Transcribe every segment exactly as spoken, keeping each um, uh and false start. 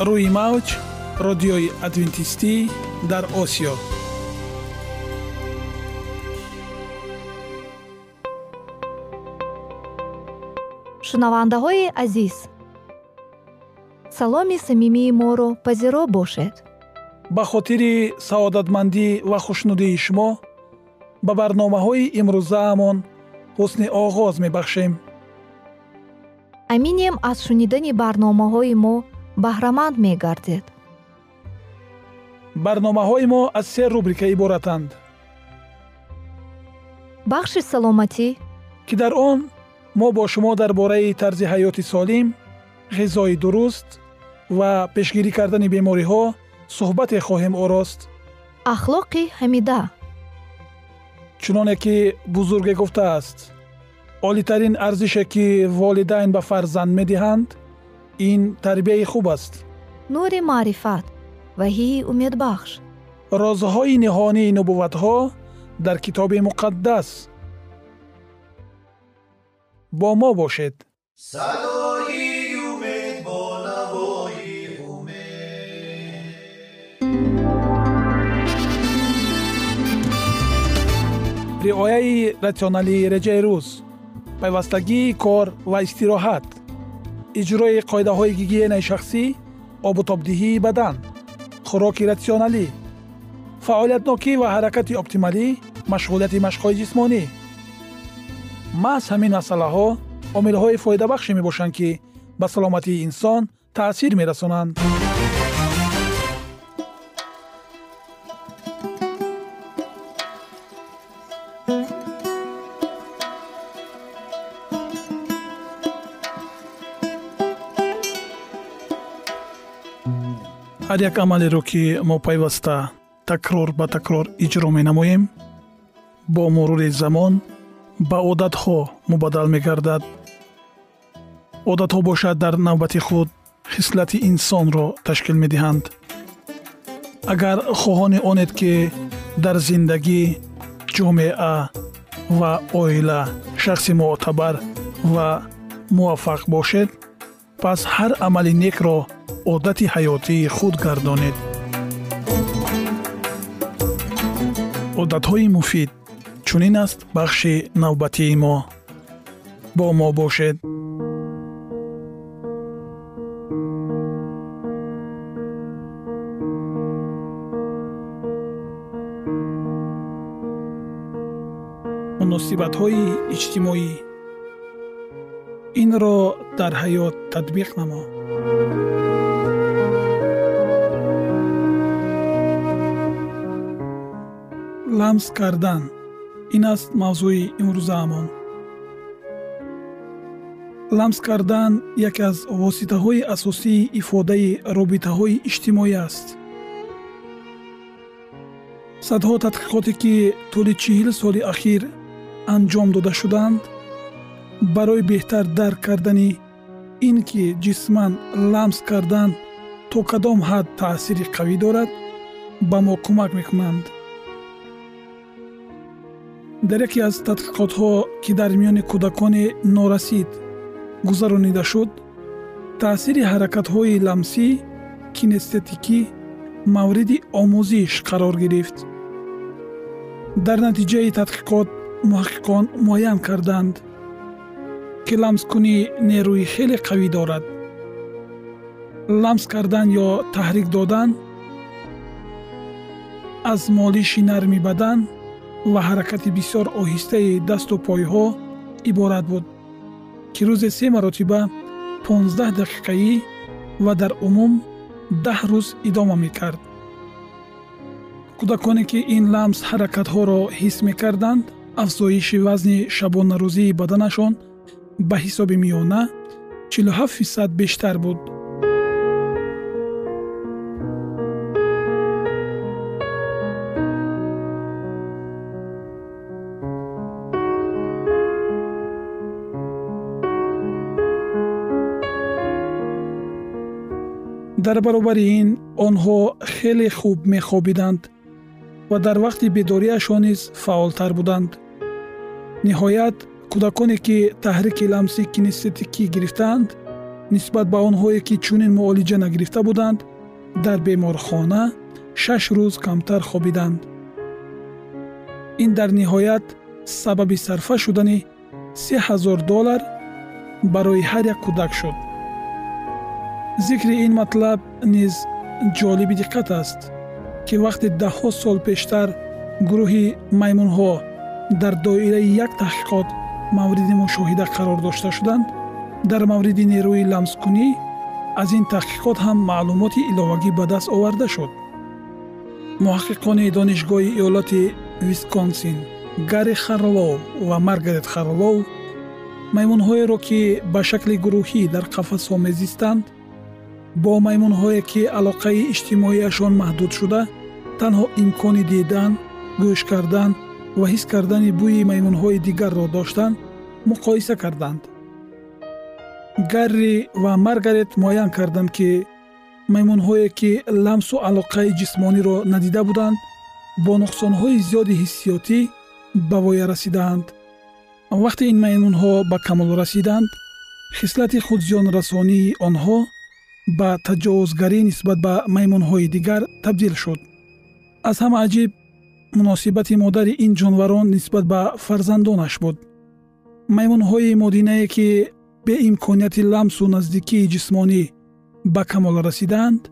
روی موج رادیوی ادوینتیستی در آسیا. шунавандаҳои азиз, саломи самимии моро пазиро бошед. ба хотири саодатмандӣ ва хушнудии шумо ба барномаҳои имрӯзаамон ҳусни оғоз мебахшем. аминем аз шунидани барномаҳои мо баҳраманд мегардед. барномаҳои мо аз се рубрика иборатанд. бахши саломатӣ ки дар он ما با شما درباره طرز حیات سالم، غذای درست و پیشگیری کردن بیماری‌ها صحبت خواهیم آورد. اخلاق حمیده. چنانه که بزرگ گفته است، عالی‌ترین ارزشی که والدین به فرزند می‌دهند، این تربیت خوب است. نور معرفت و هی امید بخش. رازهای نهانی نبوت‌ها در کتاب مقدس. با ما باشد. صدای امید با نوای امید. رعایه راسیونالی رجای روز، پیوستگی کار و استراحت، اجرای قاعده های گیگین شخصی، آب و تابدهی بدن، خوراک راسیونالی، فعالیت نوکی و حرکت اپتیمالی، مشغولیت مشق‌های جسمانی. محض همین مسئله‌ها عامل‌های فایده‌بخش می‌باشند که به سلامتی انسان تأثیر می‌رسانند. هر یک عملی رو که ما پیوسته تکرار به تکرار اجرا می‌نماییم، با مرور زمان با عادت‌ها مبادل می‌گردد. عادت‌ها باشد در نوبت خود خصلت انسان را تشکیل می‌دهند. اگر خواهان آنید که در زندگی، جامعه و عائله شخص معتبر و موفق باشد، پس هر عمل نیک را عادت حیاتی خود گردانید. عادت‌های مفید چنین است بخش نوبتی ما. با ما باشد. مناسبت‌های اجتماعی، این را در حیات تطبیق نما. لمس کردن، این است موضوع امروزمون. لمس کردن یکی از واسطه های اساسی افاده رابطه های اجتماعی است. صدها تحقیقاتی که طول چهل سال اخیر انجام داده شدند برای بهتر درک کردن این که جسماً لمس کردن تا کدام حد تأثیر قوی دارد به ما کمک میکنند. در یکی از تحقیقات ها که در میان کودکان نورسید گذرانیده شد، تأثیر حرکت های لمسی کینستتیکی مورد آموزش قرار گرفت. در نتیجه تحقیقات محققان معین کردند که لمس کنی نیروی خیلی قوی دارد. لمس کردن یا تحریک دادن از مالش نرمی بدن و حرکت بسیار آهسته دست و پایها عبارت بود که روز سه مرتبه پانزده دقیقه‌ای و در عموم ده روز ادامه می‌کرد. کودکانی که این لمس حرکت‌ها را حس می‌کردند، افزایش وزن شبانه روزی بدنشان به حساب میانه چهل و هفت درصد بیشتر بود. در برابر این آنها خیلی خوب می‌خوابیدند و در وقت بیداریشان نیز فعالتر بودند. نهایت کودکانی که تحریک لمسی کینستیکی گرفتند نسبت به آنهایی که چنین معالجه نگرفته بودند در بیمارخانه شش روز کمتر خوابیدند. این در نهایت سبب صرفه شدن سه هزار دلار برای هر یک کودک شد. ذکر این مطلب نیز جالب دقت است که وقتی ده ها سال پیشتر گروه میمون ها در دایره یک تحقیقات مورد مشاهده قرار داشته شدند، در مورد نیروی لمس‌کنی از این تحقیقات هم معلومات علاوه‌ای به دست آورده شد. محققان دانشگاه ایالت ویسکانسین، گری خرلو و مارگریت خرلو، میمون‌هایی را که به شکل گروهی در قفس‌ها می‌زیستند با میمون‌هایی که علاقه اجتماعیشان محدود شده تنها امکان دیدن، گوش کردن و حس کردن بوی میمون‌های دیگر را داشتند مقایسه کردند. گری و مارگریت معین کردند که میمون‌هایی که لمس و علاقه جسمانی را ندیده بودند با نقصان‌های زیاد حسیاتی به وای رسیدند. وقتی این میمون‌ها به کمال رسیدند، خصلت خودزیان رسانی آنها با تجاوزگری نسبت به میمون‌های دیگر تبدیل شد. از هم عجیب مناسبت مادر این جانوران نسبت به فرزندانش بود. میمون‌های مدینه‌ای که به امکانیت لمس و نزدیکی جسمانی به کمال رسیدند،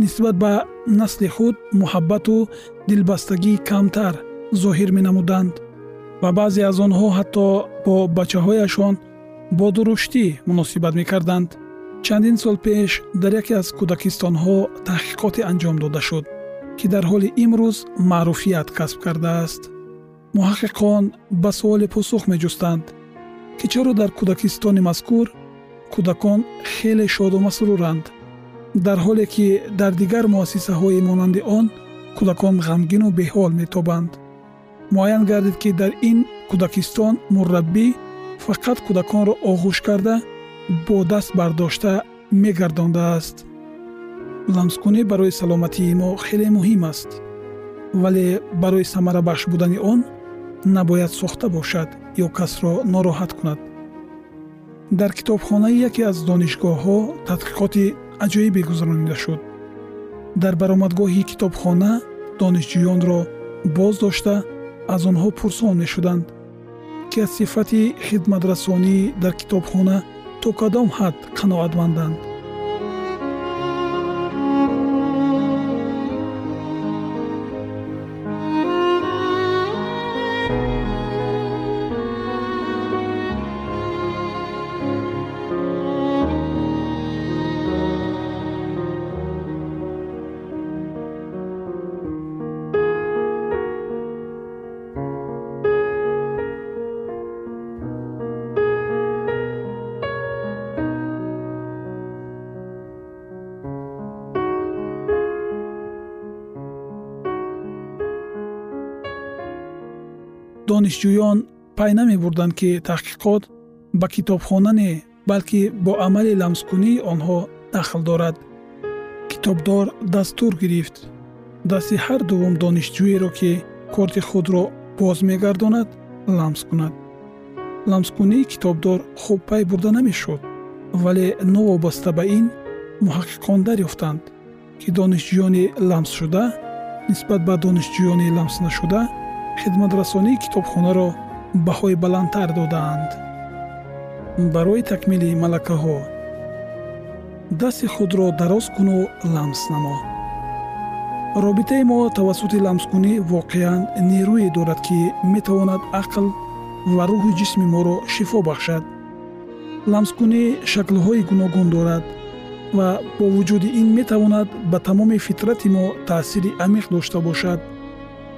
نسبت به نسل خود محبت و دلبستگی کمتر ظاهر می نمودند و بعضی از آنها حتی با بچه هایشان با درشتی مناسبت می کردند. چندین سال پیش در یکی از کودکستان ها تحقیقات انجام داده شد که در حال امروز معروفیت کسب کرده است. محققان به سوال پاسخ می جستند که چرا در کودکستان مذکور کودکان خیلی شاد و مسرورند، در حالی که در دیگر مؤسسه های مانند آن کودکان غمگین و بی‌حال می‌تابند. معین گردید که در این کودکستان مربی فقط کودکان را آغوش کرده با دست برداشته می‌گردانده است. لمس‌کنی برای سلامتی ما خیلی مهم است، ولی برای ثمره بخش بودن آن نباید سوخته باشد یا کس را ناراحت کند. در کتابخانه یکی از دانشگاه‌ها تحقیقات عجایبی گذرانیده شد. در برآمدگاهی کتابخانه دانشجویان را باز داشته از آنها پرسان می شدند که از صفت خدمت رسانی در کتابخانه تا کدام حد قناعتمندند. دانشجویان پی نمی بردند که تحقیقات با کتابخانه نه بلکه با عمل لمس‌کنی آنها دخل دارد. کتابدار دستور گرفت دست هر دوم دانشجویی را که کارت خود را باز می‌گرداند لمس کند. لمس‌کنی کتابدار خوب پی برده نمی‌شد، ولی نوابسته به این محققان دریافتند که دانشجویان لمس شده نسبت به دانشجویان لمس نشده خدمت رسانی کتابخانه را بهای بلندتر دادند. برای تکمیل ملکه ها دست خود را دراز کن و لمس نما. رابطه ما توسط لمس‌کنی واقعاً نیروی دارد که میتواند عقل و روح جسم ما را شفا بخشد. لمس‌کنی شکل‌های گوناگون دارد و با وجود این میتواند به تمام فطرت ما تأثیر عمیق داشته باشد.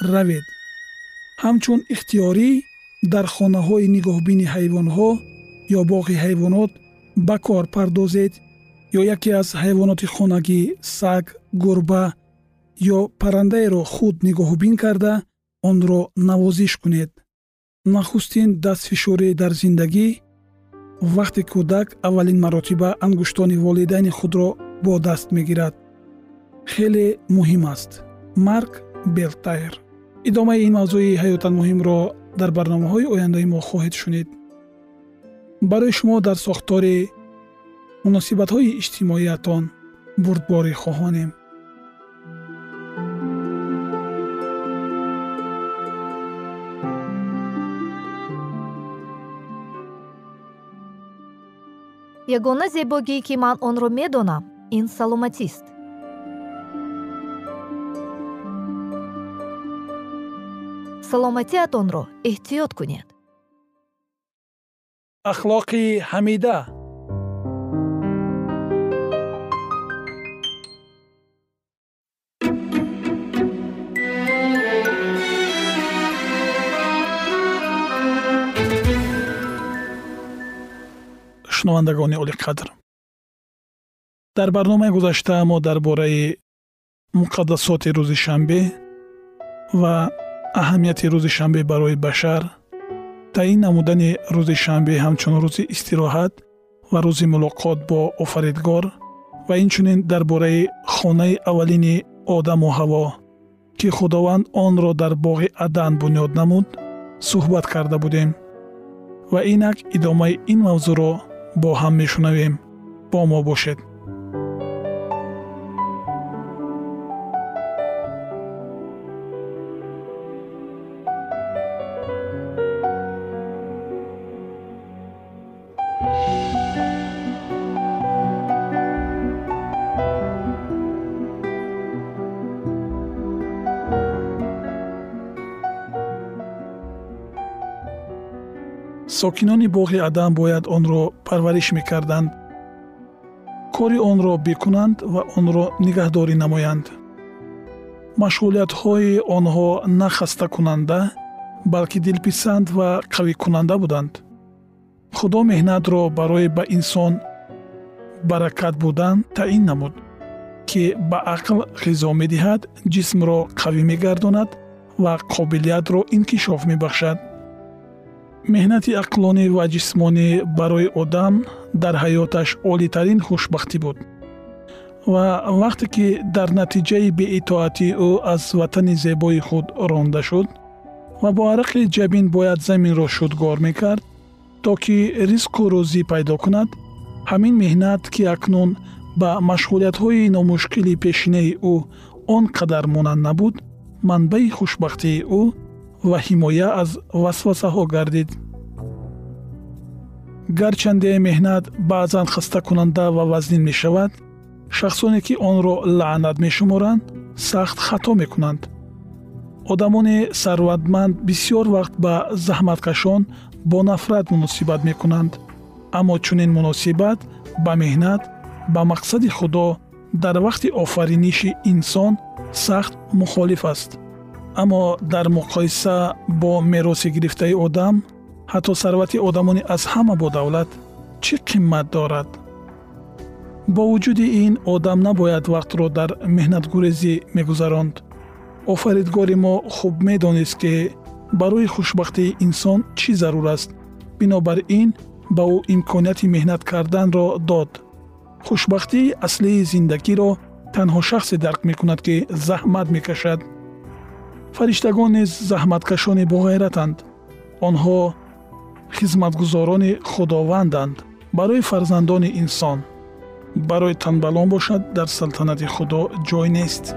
روید. همچون اختیاری در خانه های نگاهبین حیوان ها یا باغ حیوانات به کار پردازید یا یکی از حیوانات خانگی سگ، گربه یا پرنده را خود نگاهبین کرده آن را نوازش کنید. نخستین دستفشاری در زندگی وقتی کودک اولین مرتبه انگشتان والدین خود را با دست میگیرد خیلی مهم است. مارک بلتایر. ادامه این موضوع حیاتاً مهم را در برنامه‌های آینده ما خواهید شنید. برای شما در ساختار مناسبت‌های اجتماعی‌تان بردباری خواهانیم. یگانه زیبایی که من آن را می‌دانم این سلامتی است. سلامتی‌تان را احتیاط کنید. اخلاق حمیده. شنوندگان عالی قدر، در برنامه گذشته ما درباره مقدسات روز شنبه و اهمیت روز شنبه برای بشر، تعیین نمودن روز شنبه همچون روز استراحت و روز ملاقات با آفریدگار و اینچنین درباره خانه اولین آدم و حوا که خداوند آن را در باغ عدن بنیاد نمود صحبت کرده بودیم و اینک ادامه این موضوع را با هم میشنویم. با ما باشید. ساکنان باغ عدن باید آن را پرورش می‌کردند، کاری آن را بکنند و آن را نگهداری نمایند. مشغولیت‌های آنها نه خسته کننده بلکه دلپسند و قوی کننده بودند. خدا مهنت را برای به انسان برکت بودن تعیین نمود که به عقل غذا می‌دهد، جسم را قوی می‌گرداند و قابلیت را انکشاف می‌بخشد. مهنت عقلانی و جسمانی برای آدم در حیاتش عالی‌ترین خوشبختی بود و وقتی که در نتیجه بی‌اطاعتی او از وطن زیبای خود رانده شد و با عرق جبین باید زمین را شودگار می‌کرد تا که رزق و روزی پیدا کند، همین مهنت که اکنون به مشغولیت‌های نامشکل پیشینه او آنقدر مانند نبود، منبع خوشبختی او و حمایه از وسوسه ها گردید. گرچنده مهنت بعضاً خسته کننده و وزنین می شود، شخصانی که آن را لعنت می شمارند سخت خطا می کنند. آدمان ثروتمند بسیار وقت به زحمتکشان با نفرت مناسبت می کنند، اما چنین مناسبت به مهنت به مقصد خدا در وقت آفرینش انسان سخت مخالف است. اما در مقایسه با میراث گرفته آدم، حتی ثروت آدمانی از همه با دولت چه قیمت دارد؟ با وجود این آدم نباید وقت را در مهنت گریزی می‌گذراند. آفریدگار ما خوب می‌دانست که برای خوشبختی انسان چی ضرور است، بنابر این به او امکانیت مهنت کردن را داد. خوشبختی اصلی زندگی را تنها شخصی درک می‌کند که زحمت می‌کشد. فرشتگان زحمتکشان با غیرتند. آنها خدمتگزاران خداوندند برای فرزندان انسان. برای تنبلان باشد در سلطنت خدا جای نیست.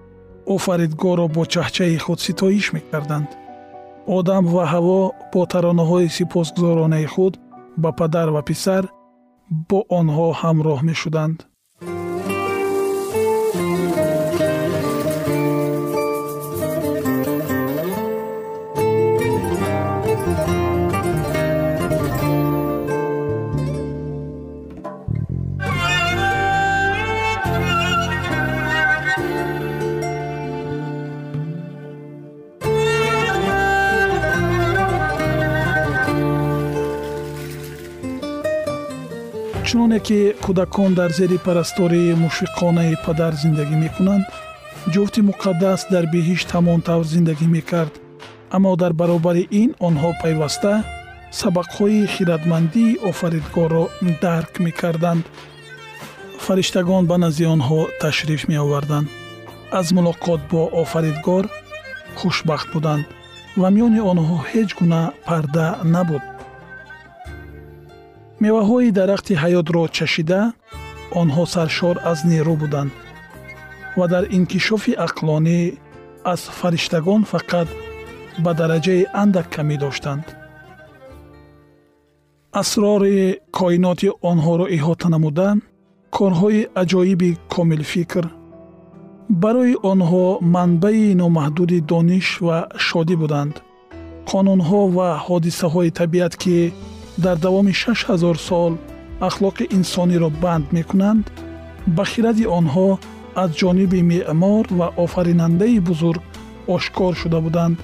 آفریدگار را با چهچه خود ستایش می‌کردند. آدم و هوا با ترانه‌های سپاسگزارانه خود با پدر و پسر با آنها همراه می‌شدند. چنانه که کودکان در زیر پرستاری مشفقانه پدر زندگی می کنند، جفت مقدس در بهشت همان طور زندگی می کرد، اما در برابر این آنها پیوسته سبقهای خیراتمندی آفریدگار را درک می کردند. فرشتگان به نزد آنها تشریف می آوردند. از ملاقات با آفریدگار خوشبخت بودند و میان آنها هیچ گونه پرده نبود. میوه های درخت حیات را چشیده، آنها سرشار از نیرو بودند و در انکشاف عقلانی از فرشتگان فقط به درجه اندک کمی داشتند. اسرار کائنات آنها را احاطه نموده، کارهای عجایب کامل فکر برای آنها منبع نامحدود دانش و شادی بودند. قانونها و حادثه های طبیعت که در دوام شش هزار سال اخلاق انسانی را بند می کنند، به خرد آنها از جانب معمار و آفریننده بزرگ آشکار شده بودند.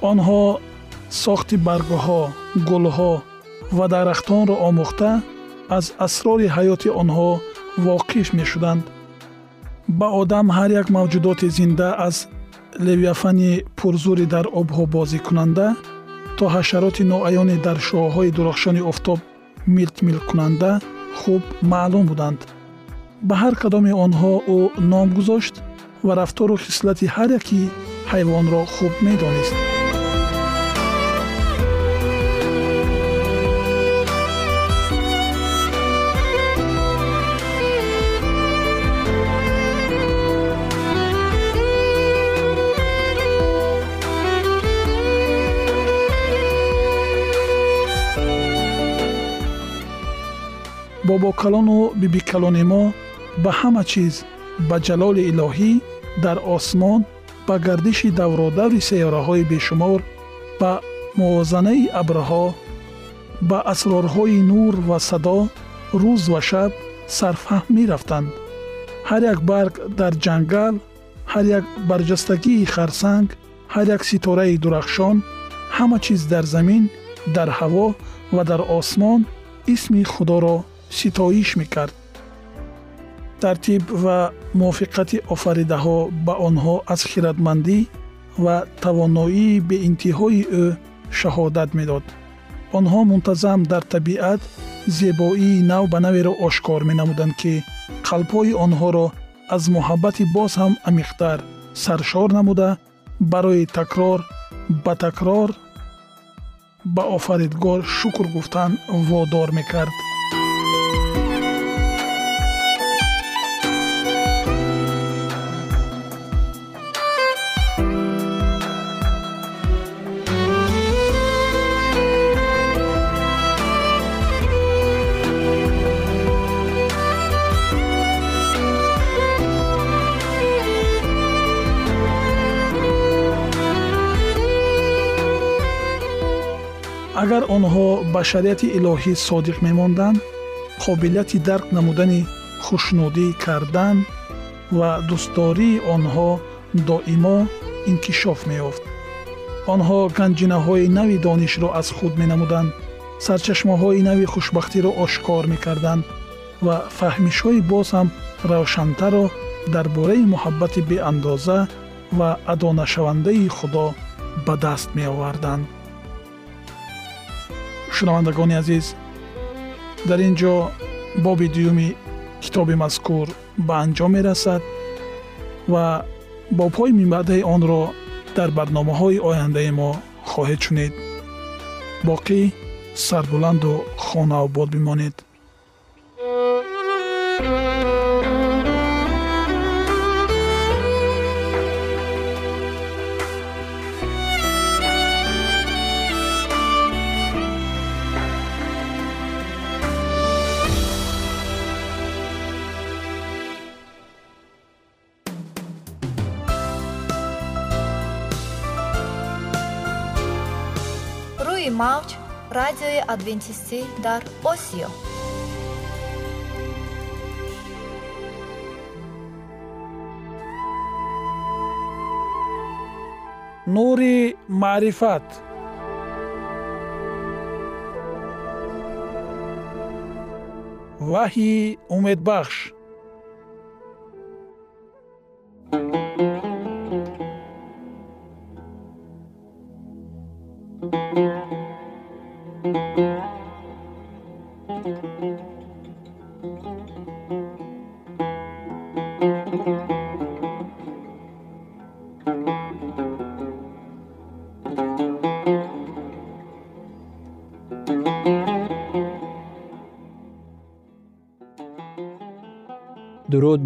آنها ساخت برگها، گلها و درختان را آموخته، از اسرار حیات آنها واقف می شدند. به آدم هر یک موجودات زنده، از لیویافان پرزور در آبها بازی کننده تا حشرات نوعیان در شعاع‌های درخشان آفتاب میلت میل کننده خوب معلوم بودند. به هر کدام آنها او نام گذاشت و رفتار و خصلت هر یکی حیوان را خوب می‌دانست. بابا کلان و بیبی کلان ما به همه چیز، به جلال الهی در آسمان، به گردش دورادور سیاره های بیشمار، به موازنه ابرها، به اسرارهای نور و صدا، روز و شب سرفهم می رفتند. هر یک برگ در جنگل، هر یک برجستگی خرسنگ، هر یک ستاره درخشان، همه چیز در زمین، در هوا و در آسمان اسم خدا را ستایش میکرد. ترتیب و موافقت آفریده ها به آنها از خیراتمندی و توانایی به انتهای او شهادت میداد. آنها منتظم در طبیعت زیبایی نو به نوی را آشکار می نمودند که قلبهای آنها را از محبت باز هم عمیق‌تر سرشار نموده، برای تکرار به تکرار به آفریدگار شکر گفتن وادار میکرد. اگر آنها به شریعت الهی صادق می‌ماندند، قابلیت درک نمودن خوشنودی کردن و دوستداری آنها دائما انکشاف می‌یافت. آنها گنجینه‌های نوی دانش را از خود می‌نمودند، سرچشمه‌های نوی خوشبختی را آشکار می‌کردند و فهمش‌های باز هم روشن‌تر را درباره محبت بی‌اندازه و ادا نشونده خدا به دست می‌آوردند. شنوندگان عزیز، در اینجا باب دوم کتاب مذکور به انجام می رسد و باب‌های منبعی آن را در برنامه‌های آینده ما خواهید شنید. باقی سربلند و خانه آباد بمانید. موج رادیوی ادوینتیستی در آسیا. نور معرفت. وحی امید بخش. درود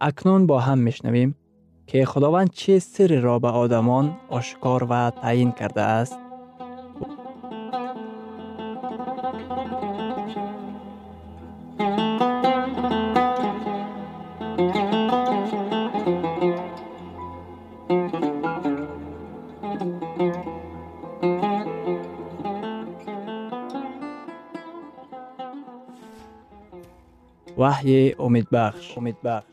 اکنون با هم میشنویم که خداوند چه سری را به آدمان آشکار و تعیین کرده است. وحی امید بخش. امید بخش.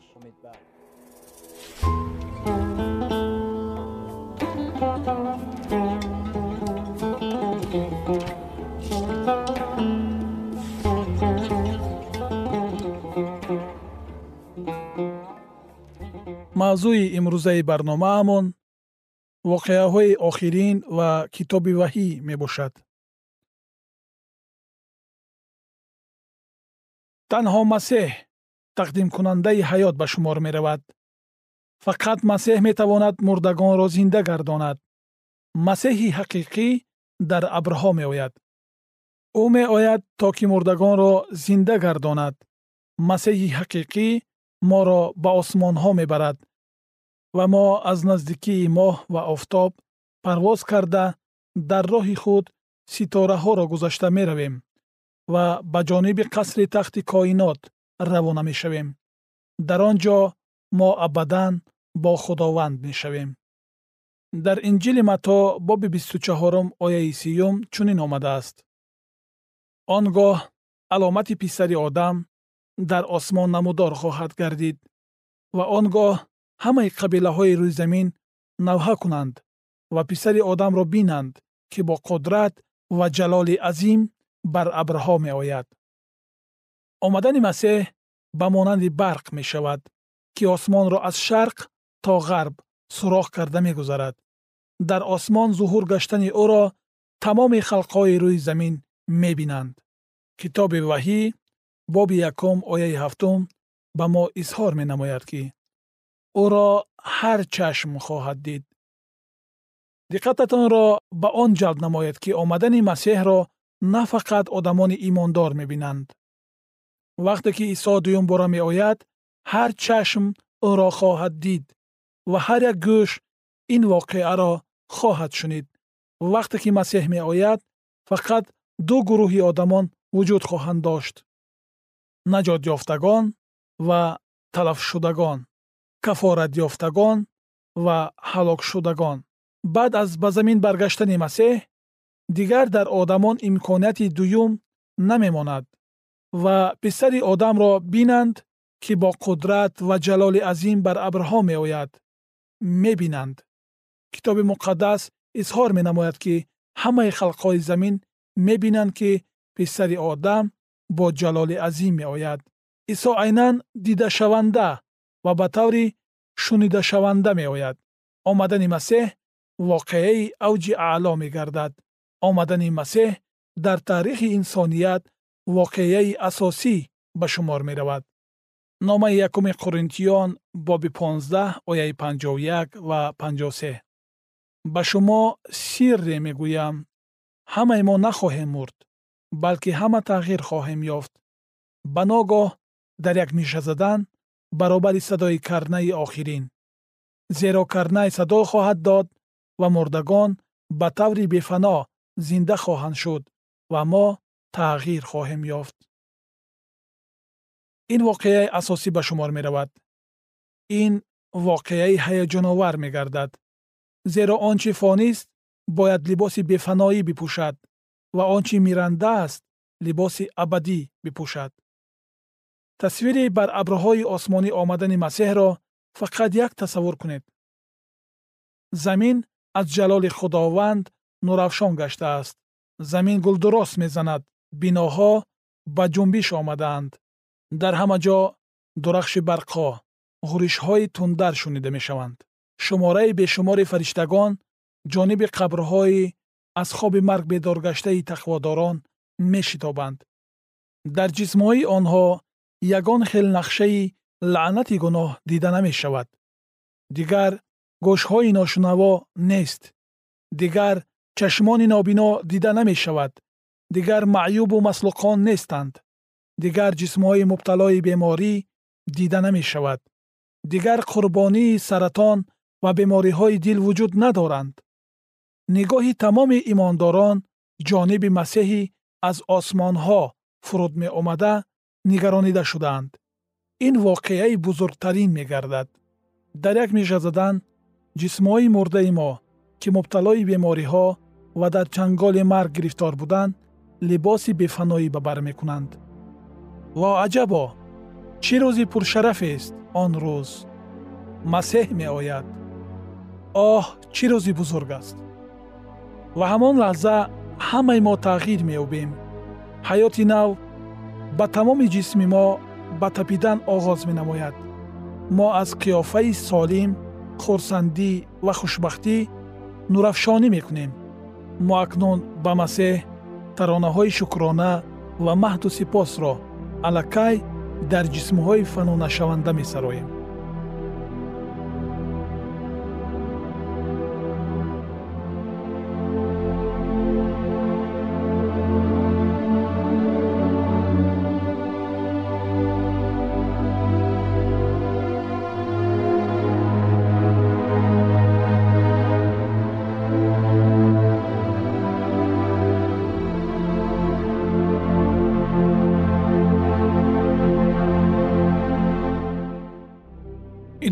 موضوع امروزه برنامه امون واقعه‌های آخرین و کتاب وحی می باشد. تنها مسیح تقدیم کننده حیات به شمار می رود. فقط مسیح می تواند مردگان را زنده گرداند. مسیح حقیقی در ابرها می آید. او می آید تا که مردگان را زنده گرداند. مسیح حقیقی ما را به آسمان ها می برد و ما از نزدیکی ماه و آفتاب پرواز کرده در راه خود ستاره ها را گذشته می رویم و به جانب قصر تخت کائنات روانه می شویم. در آنجا ما ابداً با خداوند می شویم. در انجیل متی باب بیست و چهار آیه سی چنین آمده است: آنگاه علامت پسر آدم در آسمان نمودار خواهد گردید و آنگاه همه قبیله های روی زمین نوحه کنند و پسر آدم را بینند که با قدرت و جلال عظیم بر ابرها می آید. آمدن مسیح به مانند برق می شود که آسمان را از شرق تا غرب سوراخ کرده می گذرد. در آسمان ظهور گشتن او را تمام خلقهای روی زمین می بینند. کتاب وحی باب یکم آیه هفتم به ما اظهار می نماید که او را هر چشم خواهد دید. دقتتان را به آن جلب نماید که آمدن مسیح را نه فقط آدمان ایماندار می بینند. وقتی که عیسی دوم باره می آید، هر چشم او را خواهد دید و هر یک گوش این واقعه را خواهد شنید. وقتی که مسیح می آید، فقط دو گروهی آدمان وجود خواهند داشت: نجات یافتگان و تلف شدگان، کفارت یافتگان و هلاک شدگان. بعد از به زمین برگشتن مسیح، دیگر در آدمان امکانیت دوم نمیماند و پسر آدم را بینند که با قدرت و جلال عظیم بر ابرها می آید می بینند. کتاب مقدس اظهار می نماید که همه خلقهای زمین می بینند که پسر آدم با جلال عظیم می آید. عیسی عیناً دیده شونده و به طور شنیده شونده می آید. آمدن مسیح واقعه اوج اعلا می گردد. آمدن مسیح در تاریخ انسانیت واقعه اساسی به شمار می رود. نامه یکم قرنتیان باب پانزده آیه پنجاه و یک و پنجاه و سه. به شما سر می گویم، همه ما نخواهیم مرد، بلکه همه تغییر خواهیم یافت. بناگاه در یک میشه زدن برابر صدای کرنه آخرین، زیرا کرنه صدا خواهد داد و مردگان به طور بی‌فنا زنده خواهند شد و ما تغییر خواهیم یافت. این واقعه اساسی به شمار می رود. این واقعه هیجان‌آور می گردد، زیرا آنچه فانی است باید لباس بی‌فنایی بپوشد و آنچه میرنده است لباس ابدی بپوشد. تصویری بر ابرهای آسمانی آمدن مسیح را فقط یک تصور کنید. زمین از جلال خداوند نورافشان گشته است. زمین گلدراز میزند. بناها به جنبش آمدند. در همه جا درخش برقا، غرش‌های تندر شنیده میشوند. شماره بی‌شمار فرشتگان جانب قبرهای از خواب مرگ بیدار گشته تقواداران میشتابند. در جسم‌های آنها یگان خل نقشه لعنت گناه دیده نمی شود. دیگر گوشهای ناشنوا نیست. دیگر چشمان نابینا دیده نمی شود. دیگر معیوب و مسلوقان نیستند. دیگر جسمهای مبتلای بیماری دیده نمی شود. دیگر قربانی سرطان و بیماری های دل وجود ندارند. نگاه تمام ایمانداران جانب مسیحی از آسمان ها فرود می آمده نگرانیده شدند. این واقعه بزرگترین می گردد. در یک میشه زدن جسمهای مرده ما که مبتلای بیماری ها و در چنگال مرگ گرفتار بودند لباس بی‌فنایی به بر می کنند. وا عجبا، چه روزی پرشرف است آن روز! مسیح می آید. آه، چه روزی بزرگ است! و همان لحظه همه ما تغییر می یابیم. حیات نو با تمام جسم ما با تپیدن آغاز می نماید. ما از قیافه سالم، خرسندی و خوشبختی نورافشانی می کنیم. ما اکنون به مسیح ترانه های شکرانه و مهد و سپاس را الکی در جسم های فنا نشونده می سراییم.